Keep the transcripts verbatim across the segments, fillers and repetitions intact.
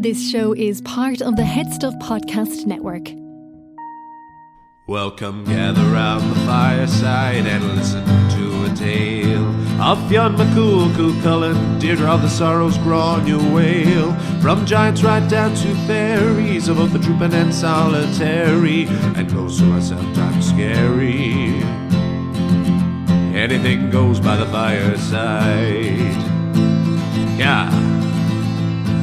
This show is part of the HeadStuff Podcast Network. Welcome, gather round the fireside and listen to a tale of Fionn Mac Cool, Cú Chulainn, Deirdre of the Sorrows, Gráinne wail. From giants right down to fairies, of both the drooping and solitary, and close to us sometimes scary. Anything goes by the fireside. Yeah.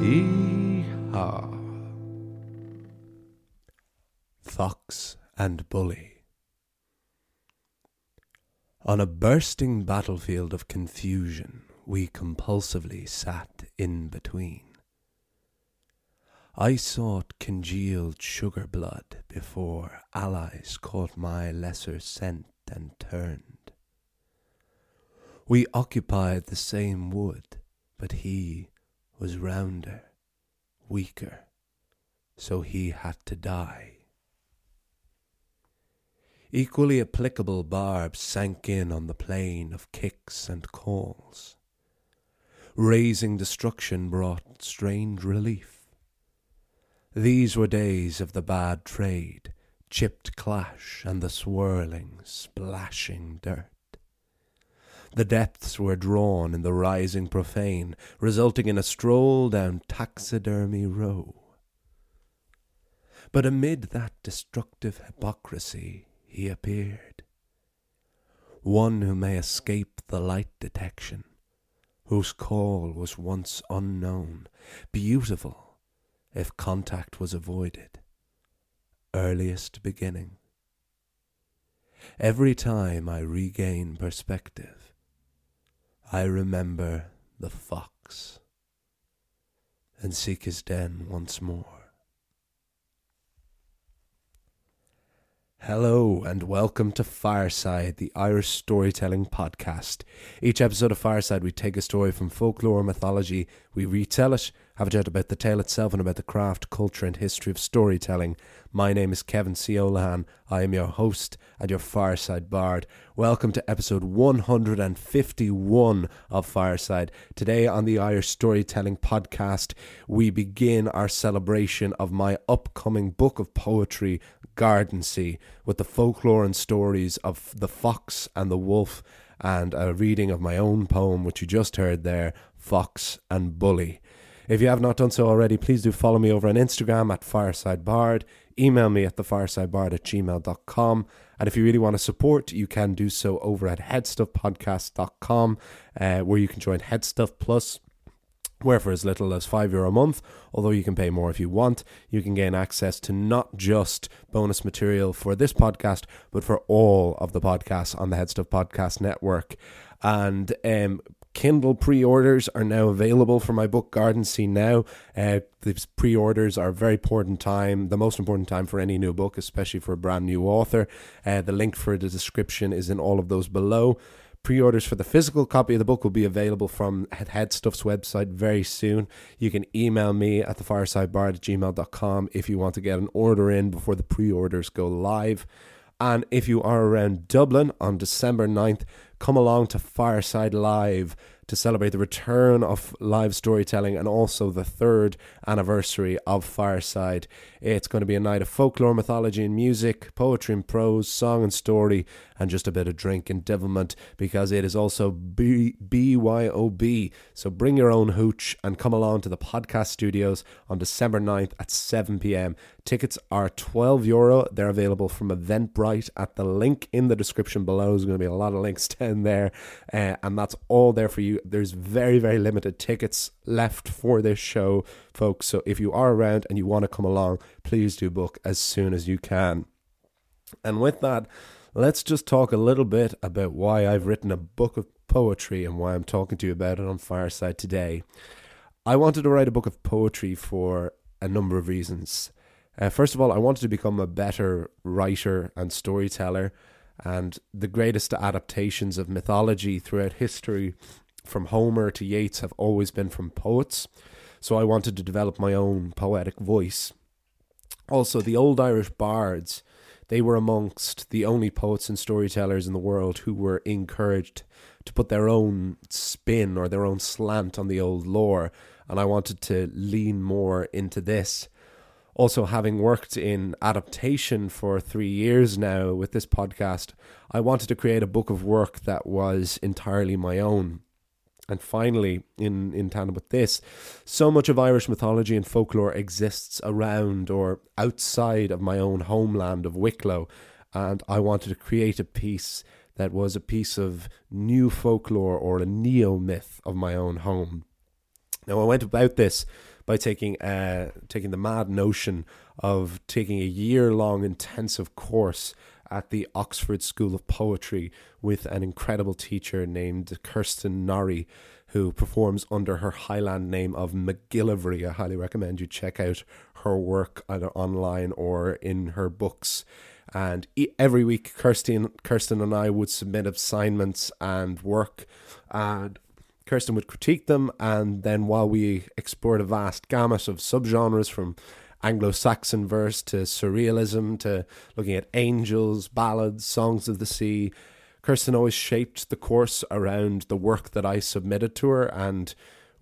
Yeehaw. Fox and Bully. On a bursting battlefield of confusion, we compulsively sat in between. I sought congealed sugar blood before allies caught my lesser scent and turned. We occupied the same wood, but he was rounder, weaker, so he had to die. Equally applicable barbs sank in on the plain of kicks and calls. Raising destruction brought strange relief. These were days of the bad trade, chipped clash and the swirling, splashing dirt. The depths were drawn in the rising profane, resulting in a stroll down taxidermy row. But amid that destructive hypocrisy, he appeared, one who may escape the light detection, whose call was once unknown, beautiful if contact was avoided, earliest beginning. Every time I regain perspective, I remember the fox and seek his den once more. Hello and welcome to Fireside, the Irish storytelling podcast. Each episode of Fireside, we take a story from folklore or mythology, we retell it, have a chat about the tale itself and about the craft, culture and history of storytelling. My name is Kevin C. Olohan. I am your host and your Fireside Bard. Welcome to episode one hundred fifty-one of Fireside. Today on the Irish Storytelling Podcast, we begin our celebration of my upcoming book of poetry, Gardensea, with the folklore and stories of the fox and the wolf, and a reading of my own poem, which you just heard there, Fox and Bully. If you have not done so already, please do follow me over on Instagram at firesidebard, email me at thefiresidebard at gmail dot com, and if you really want to support, you can do so over at headstuff podcast dot com, uh, where you can join Headstuff Plus, where for as little as five euro a month, although you can pay more if you want, you can gain access to not just bonus material for this podcast, but for all of the podcasts on the HeadStuff Podcast Network. And um, Kindle pre-orders are now available for my book Gardensea now. Uh, these pre-orders are a very important time, the most important time for any new book, especially for a brand new author. Uh, the link for the description is in all of those below. Pre-orders for the physical copy of the book will be available from Headstuff's website very soon. You can email me at thefiresidebard at gmail dot com if you want to get an order in before the pre-orders go live. And if you are around Dublin on December ninth, come along to Fireside Live to celebrate the return of live storytelling and also the third anniversary of Fireside. It's going to be a night of folklore, mythology and music, poetry and prose, song and story, and just a bit of drink and devilment, because it is also B- BYOB. So bring your own hooch and come along to the podcast studios on December ninth at seven p.m. Tickets are twelve euro. They're available from Eventbrite at the link in the description below. There's going to be a lot of links down there, uh, and that's all there for you. There's very, very limited tickets left for this show, folks. So if you are around and you want to come along, please do book as soon as you can. And with that, let's just talk a little bit about why I've written a book of poetry and why I'm talking to you about it on Fireside today. I wanted to write a book of poetry for a number of reasons. Uh, first of all, I wanted to become a better writer and storyteller, and the greatest adaptations of mythology throughout history, from Homer to Yeats, have always been from poets, so I wanted to develop my own poetic voice. Also, the old Irish bards, they were amongst the only poets and storytellers in the world who were encouraged to put their own spin or their own slant on the old lore, and I wanted to lean more into this. Also, having worked in adaptation for three years now with this podcast, I wanted to create a book of work that was entirely my own. And finally, in, in tandem with this, so much of Irish mythology and folklore exists around or outside of my own homeland of Wicklow, and I wanted to create a piece that was a piece of new folklore or a neo-myth of my own home. Now, I went about this by taking uh, taking the mad notion of taking a year-long intensive course at the Oxford School of Poetry with an incredible teacher named Kirsten Norrie, who performs under her Highland name of McGillivray. I highly recommend you check out her work either online or in her books. And every week, Kirsten, Kirsten and I would submit assignments and work, and Kirsten would critique them, and then while we explored a vast gamut of subgenres from Anglo-Saxon verse to surrealism to looking at angels, ballads, songs of the sea, Kirsten always shaped the course around the work that I submitted to her, and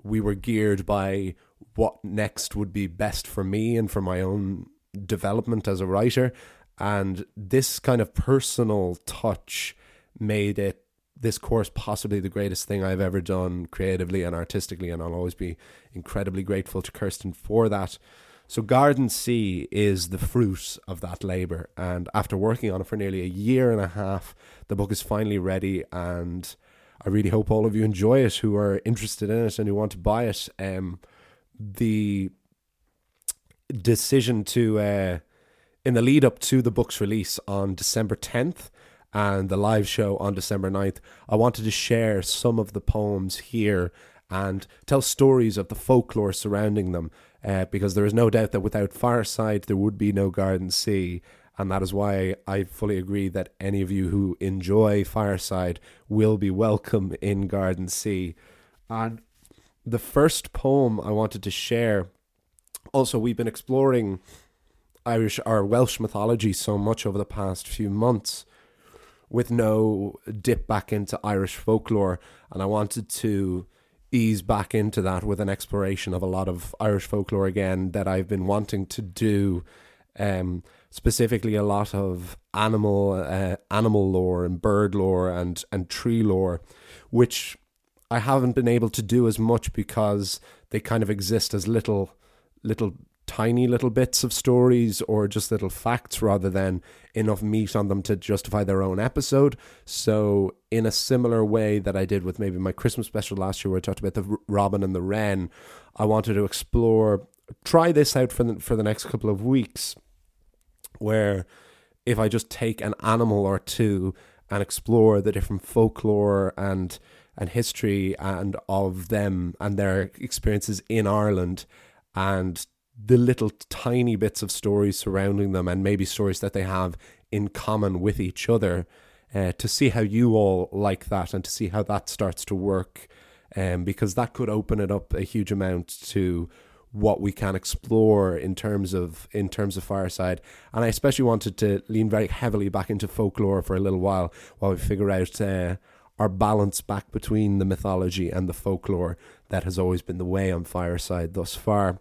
we were geared by what next would be best for me and for my own development as a writer. And this kind of personal touch made it, this course, possibly the greatest thing I've ever done creatively and artistically, and I'll always be incredibly grateful to Kirsten for that. So Gardensea is the fruit of that labour, and after working on it for nearly a year and a half, the book is finally ready, and I really hope all of you enjoy it who are interested in it and who want to buy it. Um, the decision to, uh, in the lead up to the book's release on December tenth, and the live show on December ninth, I wanted to share some of the poems here and tell stories of the folklore surrounding them, uh, because there is no doubt that without Fireside, there would be no Gardensea, and that is why I fully agree that any of you who enjoy Fireside will be welcome in Gardensea. And the first poem I wanted to share, also we've been exploring Irish or Welsh mythology so much over the past few months, with no dip back into Irish folklore, and I wanted to ease back into that with an exploration of a lot of Irish folklore again that I've been wanting to do, um, specifically a lot of animal uh, animal lore and bird lore and, and tree lore, which I haven't been able to do as much because they kind of exist as little little tiny little bits of stories or just little facts rather than enough meat on them to justify their own episode. So in a similar way that I did with maybe my Christmas special last year where I talked about the robin and the wren, I wanted to explore, try this out for the, for the next couple of weeks, where if I just take an animal or two and explore the different folklore and and history and of them and their experiences in Ireland and the little tiny bits of stories surrounding them and maybe stories that they have in common with each other, uh, to see how you all like that and to see how that starts to work, um, because that could open it up a huge amount to what we can explore in terms of in terms of Fireside. And I especially wanted to lean very heavily back into folklore for a little while while we figure out uh, our balance back between the mythology and the folklore that has always been the way on Fireside thus far.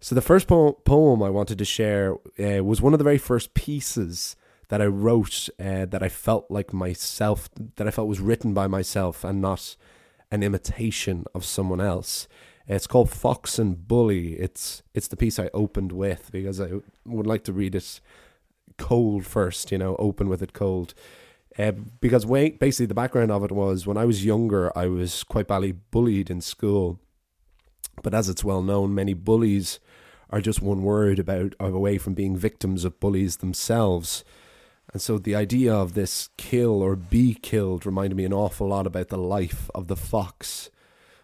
So the first po- poem I wanted to share uh, was one of the very first pieces that I wrote uh, that I felt like myself, that I felt was written by myself and not an imitation of someone else. It's called Fox and Bully. It's it's the piece I opened with because I would like to read it cold first, you know, open with it cold. Uh, because way, basically the background of it was when I was younger, I was quite badly bullied in school. But as it's well known, many bullies are just one word about away from being victims of bullies themselves. And so the idea of this kill or be killed reminded me an awful lot about the life of the fox,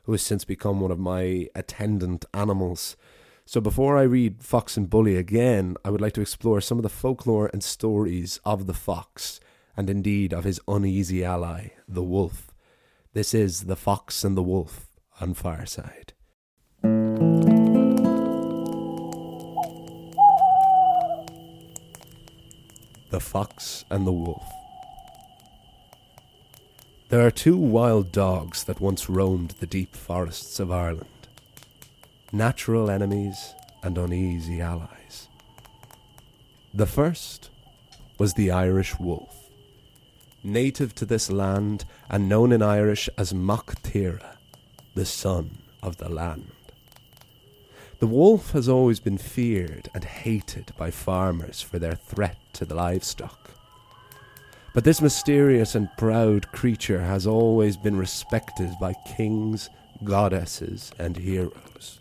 who has since become one of my attendant animals. So before I read Fox and Bully again, I would like to explore some of the folklore and stories of the fox, and indeed of his uneasy ally, the wolf. This is The Fox and the Wolf on Fireside. The Fox and the Wolf. There are two wild dogs that once roamed the deep forests of Ireland. Natural enemies and uneasy allies. The first was the Irish wolf, native to this land and known in Irish as Mac Tíre, the son of the land. The wolf has always been feared and hated by farmers for their threat to the livestock. But this mysterious and proud creature has always been respected by kings, goddesses, and heroes.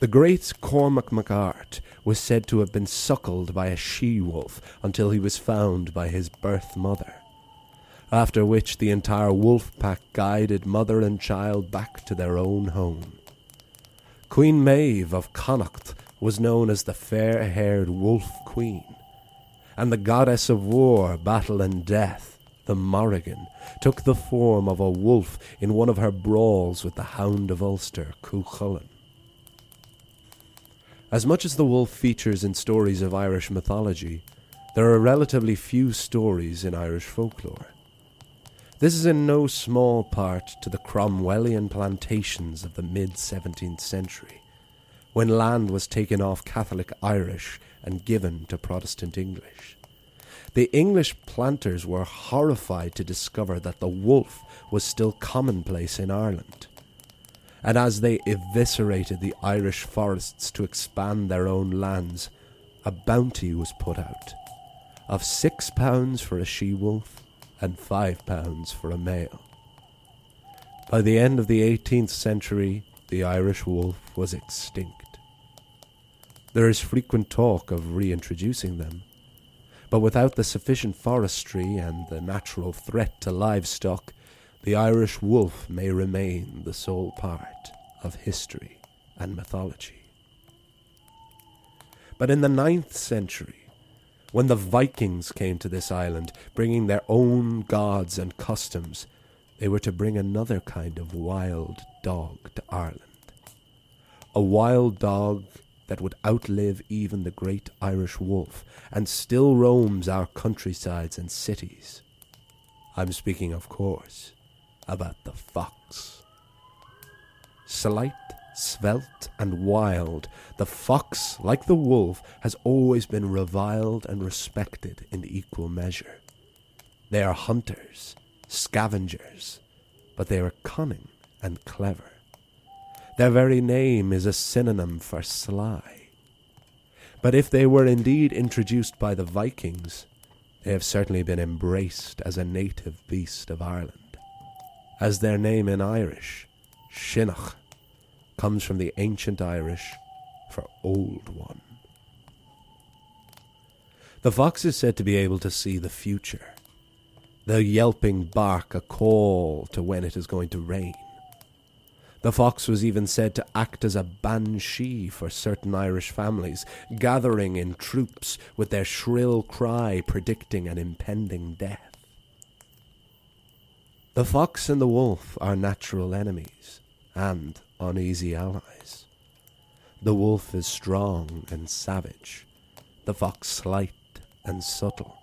The great Cormac MacArt was said to have been suckled by a she-wolf until he was found by his birth mother, after which the entire wolf pack guided mother and child back to their own home. Queen Maeve of Connacht was known as the fair-haired wolf queen, and the goddess of war, battle, and death, the Morrigan, took the form of a wolf in one of her brawls with the Hound of Ulster, Cú Chulainn. As much as the wolf features in stories of Irish mythology, there are relatively few stories in Irish folklore. This is in no small part to the Cromwellian plantations of the mid-seventeenth century, when land was taken off Catholic Irish and given to Protestant English. The English planters were horrified to discover that the wolf was still commonplace in Ireland. And as they eviscerated the Irish forests to expand their own lands, a bounty was put out of six pounds for a she-wolf and five pounds for a male. By the end of the eighteenth century, the Irish wolf was extinct. There is frequent talk of reintroducing them, but without the sufficient forestry and the natural threat to livestock, the Irish wolf may remain the sole part of history and mythology. But in the ninth century, when the Vikings came to this island, bringing their own gods and customs, they were to bring another kind of wild dog to Ireland. A wild dog that would outlive even the great Irish wolf and still roams our countrysides and cities. I'm speaking, of course, about the fox. Slight, svelte, and wild, the fox, like the wolf, has always been reviled and respected in equal measure. They are hunters, scavengers, but they are cunning and clever. Their very name is a synonym for sly. But if they were indeed introduced by the Vikings, they have certainly been embraced as a native beast of Ireland, as their name in Irish, Shinnach, comes from the ancient Irish for old one. The fox is said to be able to see the future, the yelping bark a call to when it is going to rain. The fox was even said to act as a banshee for certain Irish families, gathering in troops with their shrill cry predicting an impending death. The fox and the wolf are natural enemies and uneasy allies. The wolf is strong and savage, the fox slight and subtle.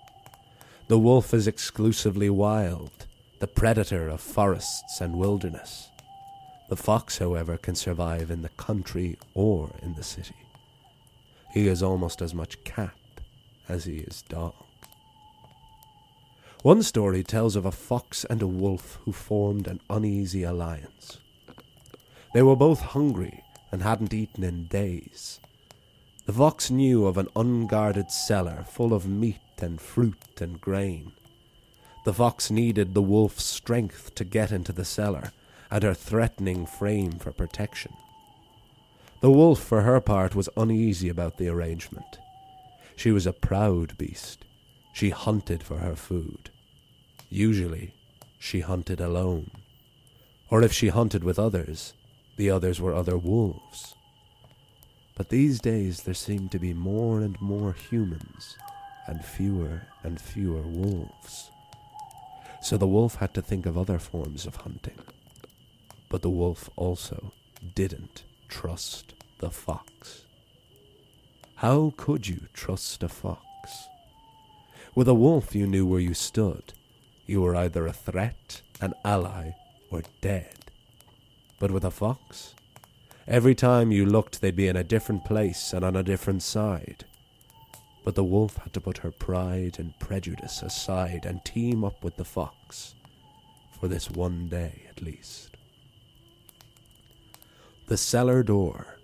The wolf is exclusively wild, the predator of forests and wilderness. The fox, however, can survive in the country or in the city. He is almost as much cat as he is dog. One story tells of a fox and a wolf who formed an uneasy alliance. They were both hungry and hadn't eaten in days. The fox knew of an unguarded cellar full of meat and fruit and grain. The fox needed the wolf's strength to get into the cellar, and her threatening frame for protection. The wolf, for her part, was uneasy about the arrangement. She was a proud beast. She hunted for her food. Usually, she hunted alone. Or if she hunted with others, the others were other wolves. But these days there seem to be more and more humans, and fewer and fewer wolves. So the wolf had to think of other forms of hunting. But the wolf also didn't trust the fox. How could you trust a fox? With a wolf you knew where you stood. You were either a threat, an ally, or dead. But with a fox, every time you looked they'd be in a different place and on a different side. But the wolf had to put her pride and prejudice aside and team up with the fox, for this one day at least. The cellar door,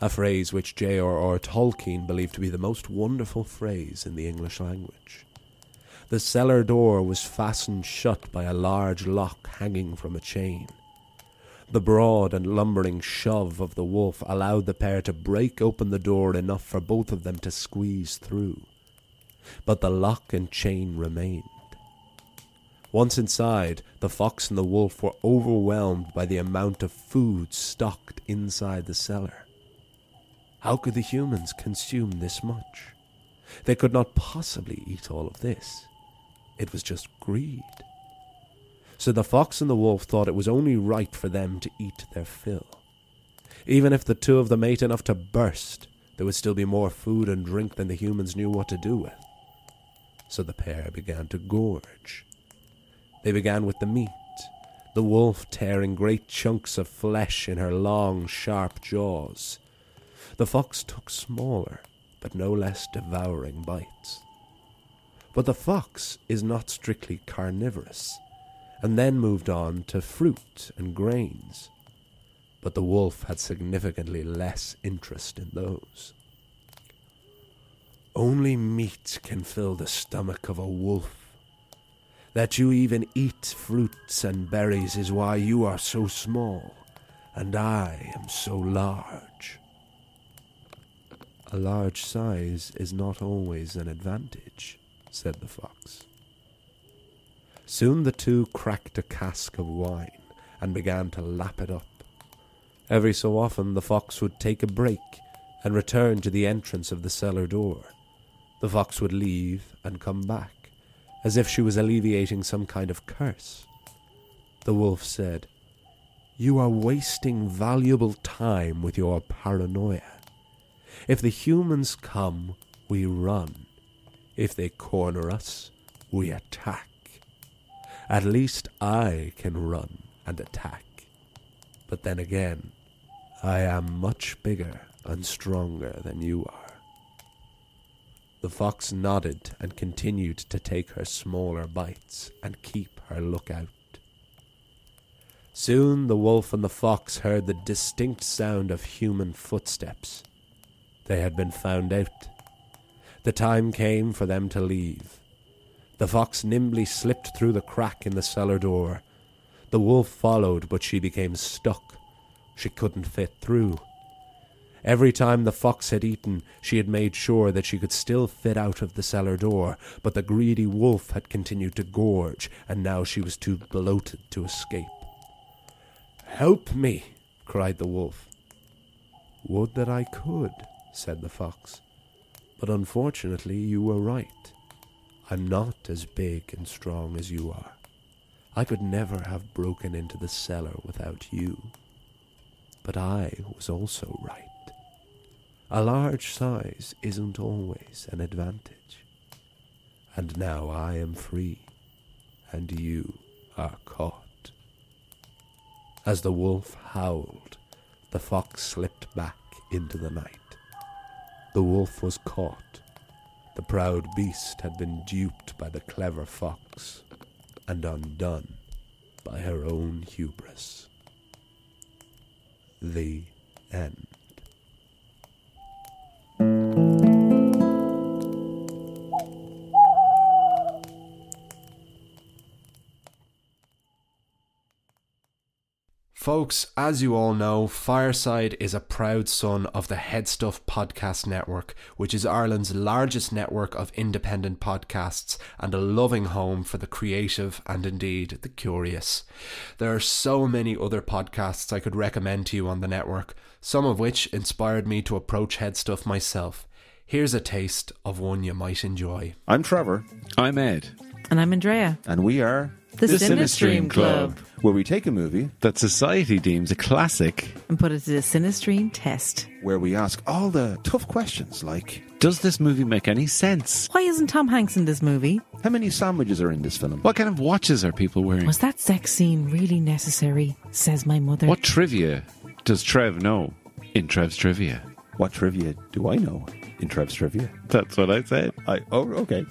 a phrase which J R R Tolkien believed to be the most wonderful phrase in the English language. The cellar door was fastened shut by a large lock hanging from a chain. The broad and lumbering shove of the wolf allowed the pair to break open the door enough for both of them to squeeze through. But the lock and chain remained. Once inside, the fox and the wolf were overwhelmed by the amount of food stocked inside the cellar. How could the humans consume this much? They could not possibly eat all of this. It was just greed. So the fox and the wolf thought it was only right for them to eat their fill. Even if the two of them ate enough to burst, there would still be more food and drink than the humans knew what to do with. So the pair began to gorge. They began with the meat, the wolf tearing great chunks of flesh in her long, sharp jaws. The fox took smaller, but no less devouring bites. But the fox is not strictly carnivorous, and then moved on to fruit and grains. But the wolf had significantly less interest in those. Only meat can fill the stomach of a wolf. That you even eat fruits and berries is why you are so small, and I am so large. A large size is not always an advantage, said the fox. Soon the two cracked a cask of wine and began to lap it up. Every so often the fox would take a break and return to the entrance of the cellar door. The fox would leave and come back, as if she was alleviating some kind of curse. The wolf said, "You are wasting valuable time with your paranoia. If the humans come, we run. If they corner us, we attack. At least I can run and attack. But then again, I am much bigger and stronger than you are." The fox nodded and continued to take her smaller bites and keep her lookout. Soon the wolf and the fox heard the distinct sound of human footsteps. They had been found out. The time came for them to leave. The fox nimbly slipped through the crack in the cellar door. The wolf followed, but she became stuck. She couldn't fit through. Every time the fox had eaten, she had made sure that she could still fit out of the cellar door, but the greedy wolf had continued to gorge, and now she was too bloated to escape. "Help me!" cried the wolf. "Would that I could," said the fox. "But unfortunately you were right. I'm not as big and strong as you are. I could never have broken into the cellar without you. But I was also right. A large size isn't always an advantage. And now I am free, and you are caught." As the wolf howled, the fox slipped back into the night. The wolf was caught. The proud beast had been duped by the clever fox and undone by her own hubris. The end. Folks, as you all know, Fireside is a proud son of the HeadStuff Podcast Network, which is Ireland's largest network of independent podcasts and a loving home for the creative and indeed the curious. There are so many other podcasts I could recommend to you on the network, some of which inspired me to approach HeadStuff myself. Here's a taste of one you might enjoy. I'm Trevor. I'm Ed. And I'm Andrea. And we are... The, the CineStream Club, Club, where we take a movie that society deems a classic and put it to the CineStream test, where we ask all the tough questions like, does this movie make any sense? Why isn't Tom Hanks in this movie? How many sandwiches are in this film? What kind of watches are people wearing? Was that sex scene really necessary, says my mother? What trivia does Trev know in Trev's Trivia? What trivia do I know in Trev's Trivia? That's what I said. I, oh, okay.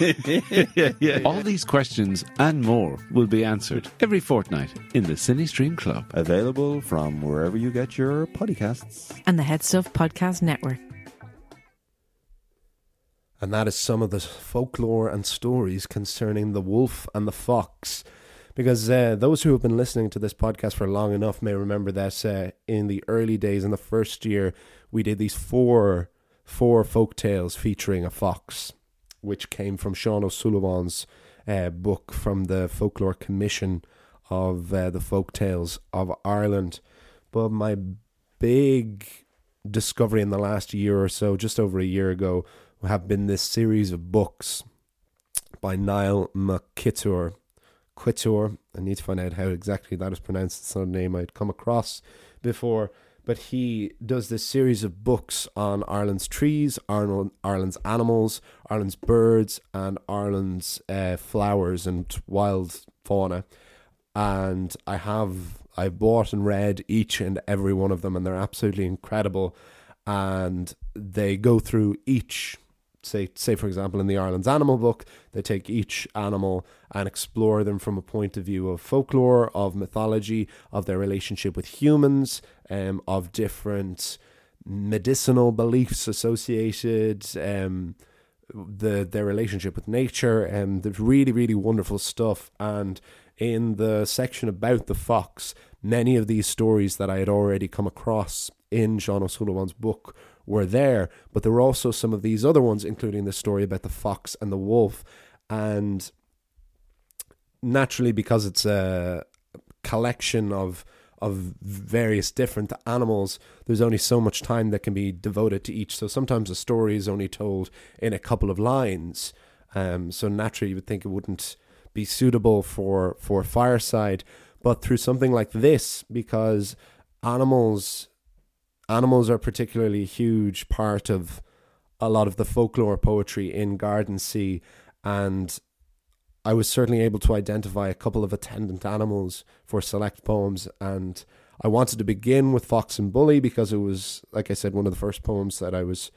yeah, yeah. All these questions and more will be answered every fortnight in the CineStream Club. Available from wherever you get your podcasts. And the HeadStuff Podcast Network. And that is some of the folklore and stories concerning the wolf and the fox. Because uh, those who have been listening to this podcast for long enough may remember that uh, in the early days, in the first year, we did these four four folk tales featuring a fox, which came from Sean O'Sullivan's uh, book from the Folklore Commission of uh, the Folk Tales of Ireland. But my big discovery in the last year or so, just over a year ago, have been this series of books by Niall McKitur Quitor. I need to find out how exactly that is pronounced. It's not a name I'd come across before. But he does this series of books on Ireland's trees, Ireland's animals, Ireland's birds, and Ireland's uh, flowers and wild fauna. And I have, I've bought and read each and every one of them, and they're absolutely incredible. And they go through each, say, say for example, in the Ireland's Animal book, they take each animal and explore them from a point of view of folklore, of mythology, of their relationship with humans, um, of different medicinal beliefs associated, um, the their relationship with nature, and the really, really wonderful stuff. And in the section about the fox, many of these stories that I had already come across in Sean O'Sullivan's book were there, but there were also some of these other ones, including the story about the fox and the wolf. And naturally, because it's a collection of of various different animals, there's only so much time that can be devoted to each. So sometimes a story is only told in a couple of lines. Um, so naturally, you would think it wouldn't be suitable for, for Fireside. But through something like this, because animals... Animals are particularly a huge part of a lot of the folklore poetry in Gardensea, and I was certainly able to identify a couple of attendant animals for select poems. And I wanted to begin with Fox and Bully because it was, like I said, one of the first poems that I was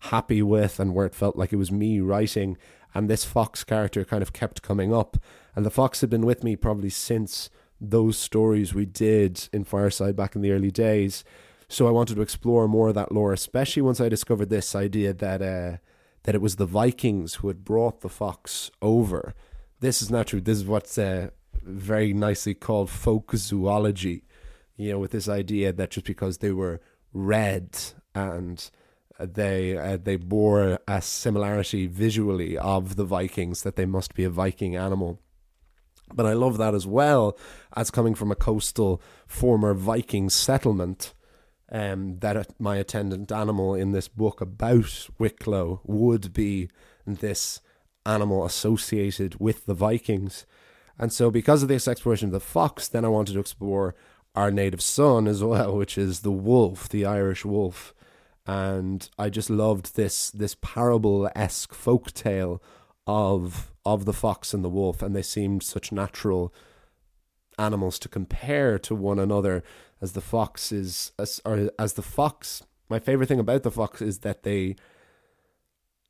happy with and where it felt like it was me writing, and this fox character kind of kept coming up. And the fox had been with me probably since those stories we did in Fireside back in the early days. So I wanted to explore more of that lore, especially once I discovered this idea that uh, that it was the Vikings who had brought the fox over. This is not true. This is what's uh, very nicely called folk zoology, you know, with this idea that just because they were red and they uh, they bore a similarity visually of the Vikings, that they must be a Viking animal. But I love that as well as coming from a coastal former Viking settlement. Um, that my attendant animal in this book about Wicklow would be this animal associated with the Vikings. And so because of this exploration of the fox, then I wanted to explore our native son as well, which is the wolf, the Irish wolf. And I just loved this this parable-esque folktale of, of the fox and the wolf, and they seemed such natural animals to compare to one another, as the fox is as, or as the fox my favorite thing about the fox is that they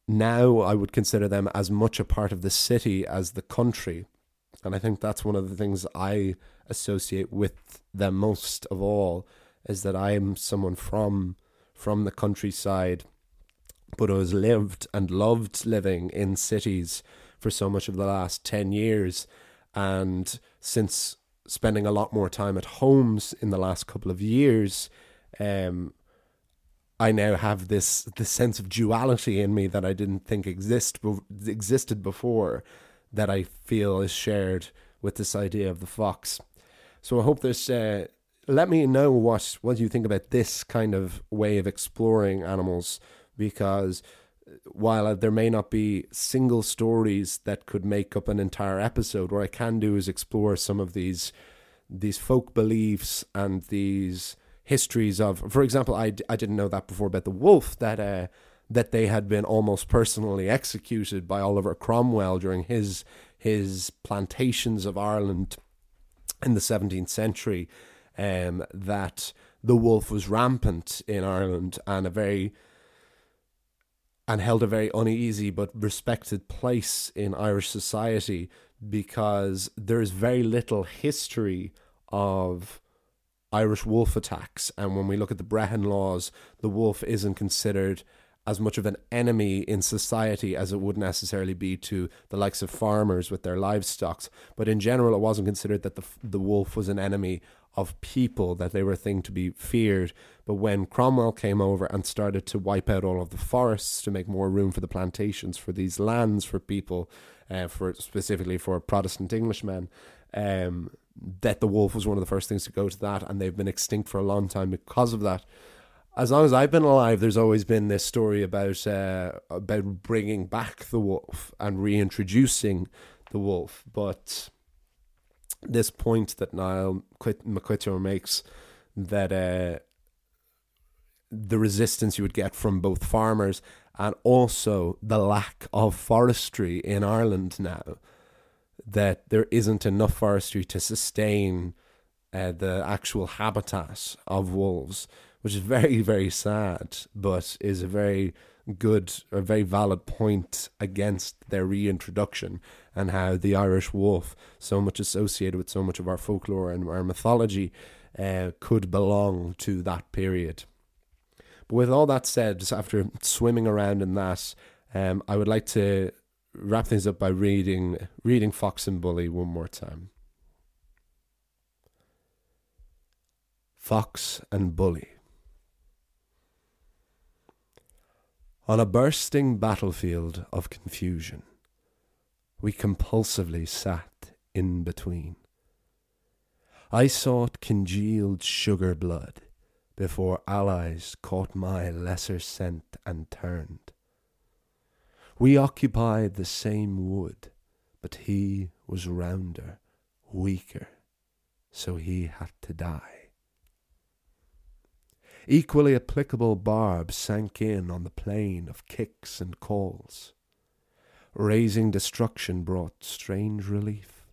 now I would consider them as much a part of the city as the country. And I think that's one of the things I associate with them most of all, is that I'm someone from from the countryside, but who has lived and loved living in cities for so much of the last ten years. And since spending a lot more time at homes in the last couple of years, um, I now have this this sense of duality in me that I didn't think exist existed before, that I feel is shared with this idea of the fox. So I hope this. Uh, let me know what what you think about this kind of way of exploring animals, because while there may not be single stories that could make up an entire episode, what I can do is explore some of these these folk beliefs and these histories of, for example, I, I didn't know that before about the wolf, that uh, that they had been almost personally executed by Oliver Cromwell during his his plantations of Ireland in the seventeenth century, um, that the wolf was rampant in Ireland and a very and held a very uneasy but respected place in Irish society, because there is very little history of Irish wolf attacks. And when we look at the Brehon laws, the wolf isn't considered as much of an enemy in society as it would necessarily be to the likes of farmers with their livestock. But in general, it wasn't considered that the the wolf was an enemy of people, that they were a thing to be feared. But when Cromwell came over and started to wipe out all of the forests to make more room for the plantations, for these lands, for people, uh, for specifically for Protestant Englishmen, um, that the wolf was one of the first things to go to that, and they've been extinct for a long time because of that. As long as I've been alive, there's always been this story about uh, about bringing back the wolf and reintroducing the wolf, but this point that Niall McKitur makes, that uh, the resistance you would get from both farmers and also the lack of forestry in Ireland now, that there isn't enough forestry to sustain uh, the actual habitat of wolves, which is very, very sad, but is a very good, a very valid point against their reintroduction, and how the Irish wolf, so much associated with so much of our folklore and our mythology, uh, could belong to that period. But with all that said, just after swimming around in that, um, I would like to wrap things up by reading reading Fox and Bully one more time. Fox and Bully. On a bursting battlefield of confusion, we compulsively sat in between. I sought congealed sugar blood before allies caught my lesser scent and turned. We occupied the same wood, but he was rounder, weaker, so he had to die. Equally applicable barbs sank in on the plain of kicks and calls. Raising destruction brought strange relief.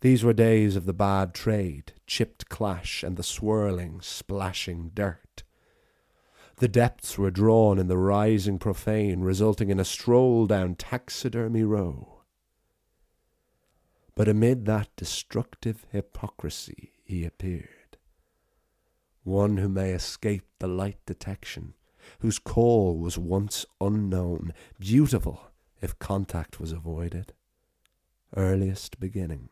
These were days of the bad trade, chipped clash, and the swirling, splashing dirt. The depths were drawn in the rising profane, resulting in a stroll down Taxidermy Row. But amid that destructive hypocrisy he appeared. One who may escape the light detection, whose call was once unknown, beautiful if contact was avoided. Earliest beginning.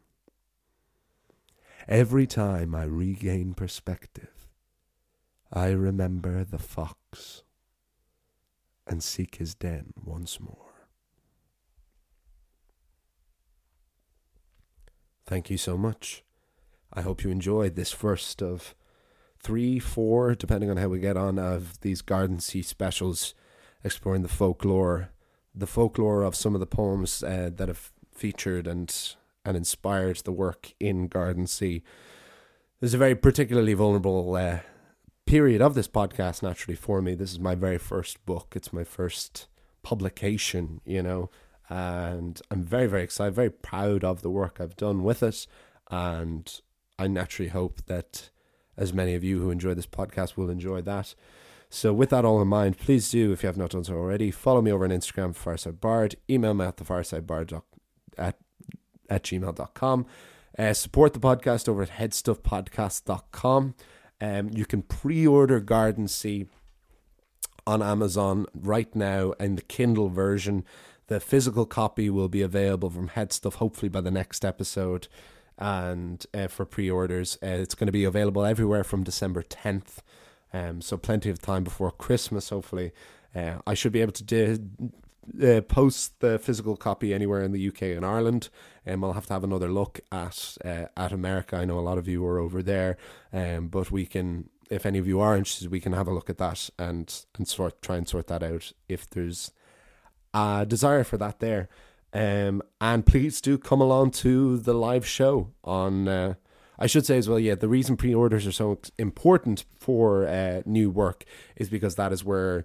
Every time I regain perspective, I remember the fox and seek his den once more. Thank you so much. I hope you enjoyed this first of three, four, depending on how we get on, of these Gardensea specials, exploring the folklore, the folklore of some of the poems uh, that have featured and and inspired the work in Gardensea. This is a very particularly vulnerable uh, period of this podcast, naturally, for me. This is my very first book. It's my first publication, you know, and I'm very, very excited, very proud of the work I've done with it, and I naturally hope that as many of you who enjoy this podcast will enjoy that. So with that all in mind, please do, if you have not done so already, follow me over on Instagram, Fireside Bard, email me at thefiresidebard at, at gmail dot com. Uh, support the podcast over at head stuff podcast dot com. Um, you can pre-order Gardensea on Amazon right now in the Kindle version. The physical copy will be available from HeadStuff hopefully by the next episode. and uh, for pre-orders. Uh, it's going to be available everywhere from December tenth, um, so plenty of time before Christmas, hopefully. Uh, I should be able to do, uh, post the physical copy anywhere in the U K and Ireland. Um, I'll have to have another look at uh, at America. I know a lot of you are over there, um, but we can, if any of you are interested, we can have a look at that and, and sort try and sort that out if there's a desire for that there. Um, and please do come along to the live show on... Uh, I should say as well, yeah, the reason pre-orders are so important for uh, new work is because that is where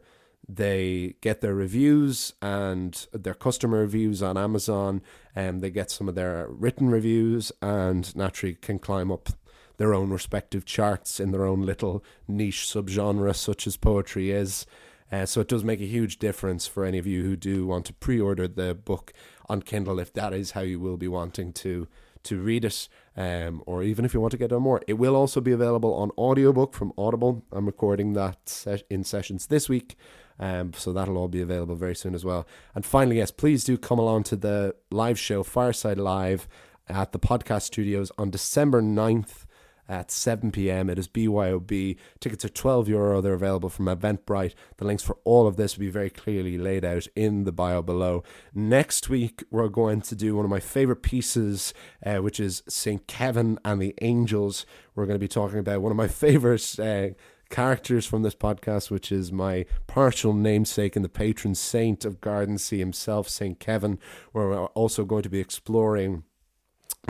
they get their reviews and their customer reviews on Amazon, and they get some of their written reviews and naturally can climb up their own respective charts in their own little niche subgenre, such as poetry is. Uh, so it does make a huge difference for any of you who do want to pre-order the book on Kindle, if that is how you will be wanting to to read it, um, or even if you want to get on more. It will also be available on audiobook from Audible. I'm recording that se- in sessions this week, um, so that'll all be available very soon as well. And finally, yes, please do come along to the live show, Fireside Live, at the podcast studios on December ninth at seven p.m. It is B Y O B. Tickets are twelve euro. They're available from Eventbrite. The links for all of this will be very clearly laid out in the bio below. Next week, we're going to do one of my favorite pieces, uh, which is Saint Kevin and the Angels. We're going to be talking about one of my favorite uh, characters from this podcast, which is my partial namesake and the patron saint of Gardensea himself, Saint Kevin. We're also going to be exploring...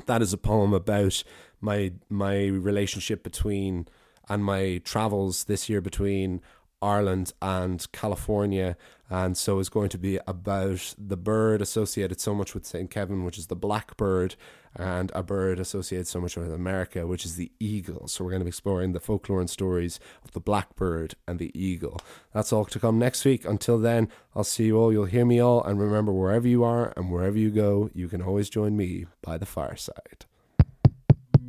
That is a poem about... my my relationship between and my travels this year between Ireland and California, and so is going to be about the bird associated so much with Saint Kevin, which is the blackbird, and a bird associated so much with America, which is the eagle. So we're going to be exploring the folklore and stories of the blackbird and the eagle. That's all to come next week. Until then, I'll see you all, you'll hear me all, and remember, wherever you are and wherever you go, you can always join me by the fireside.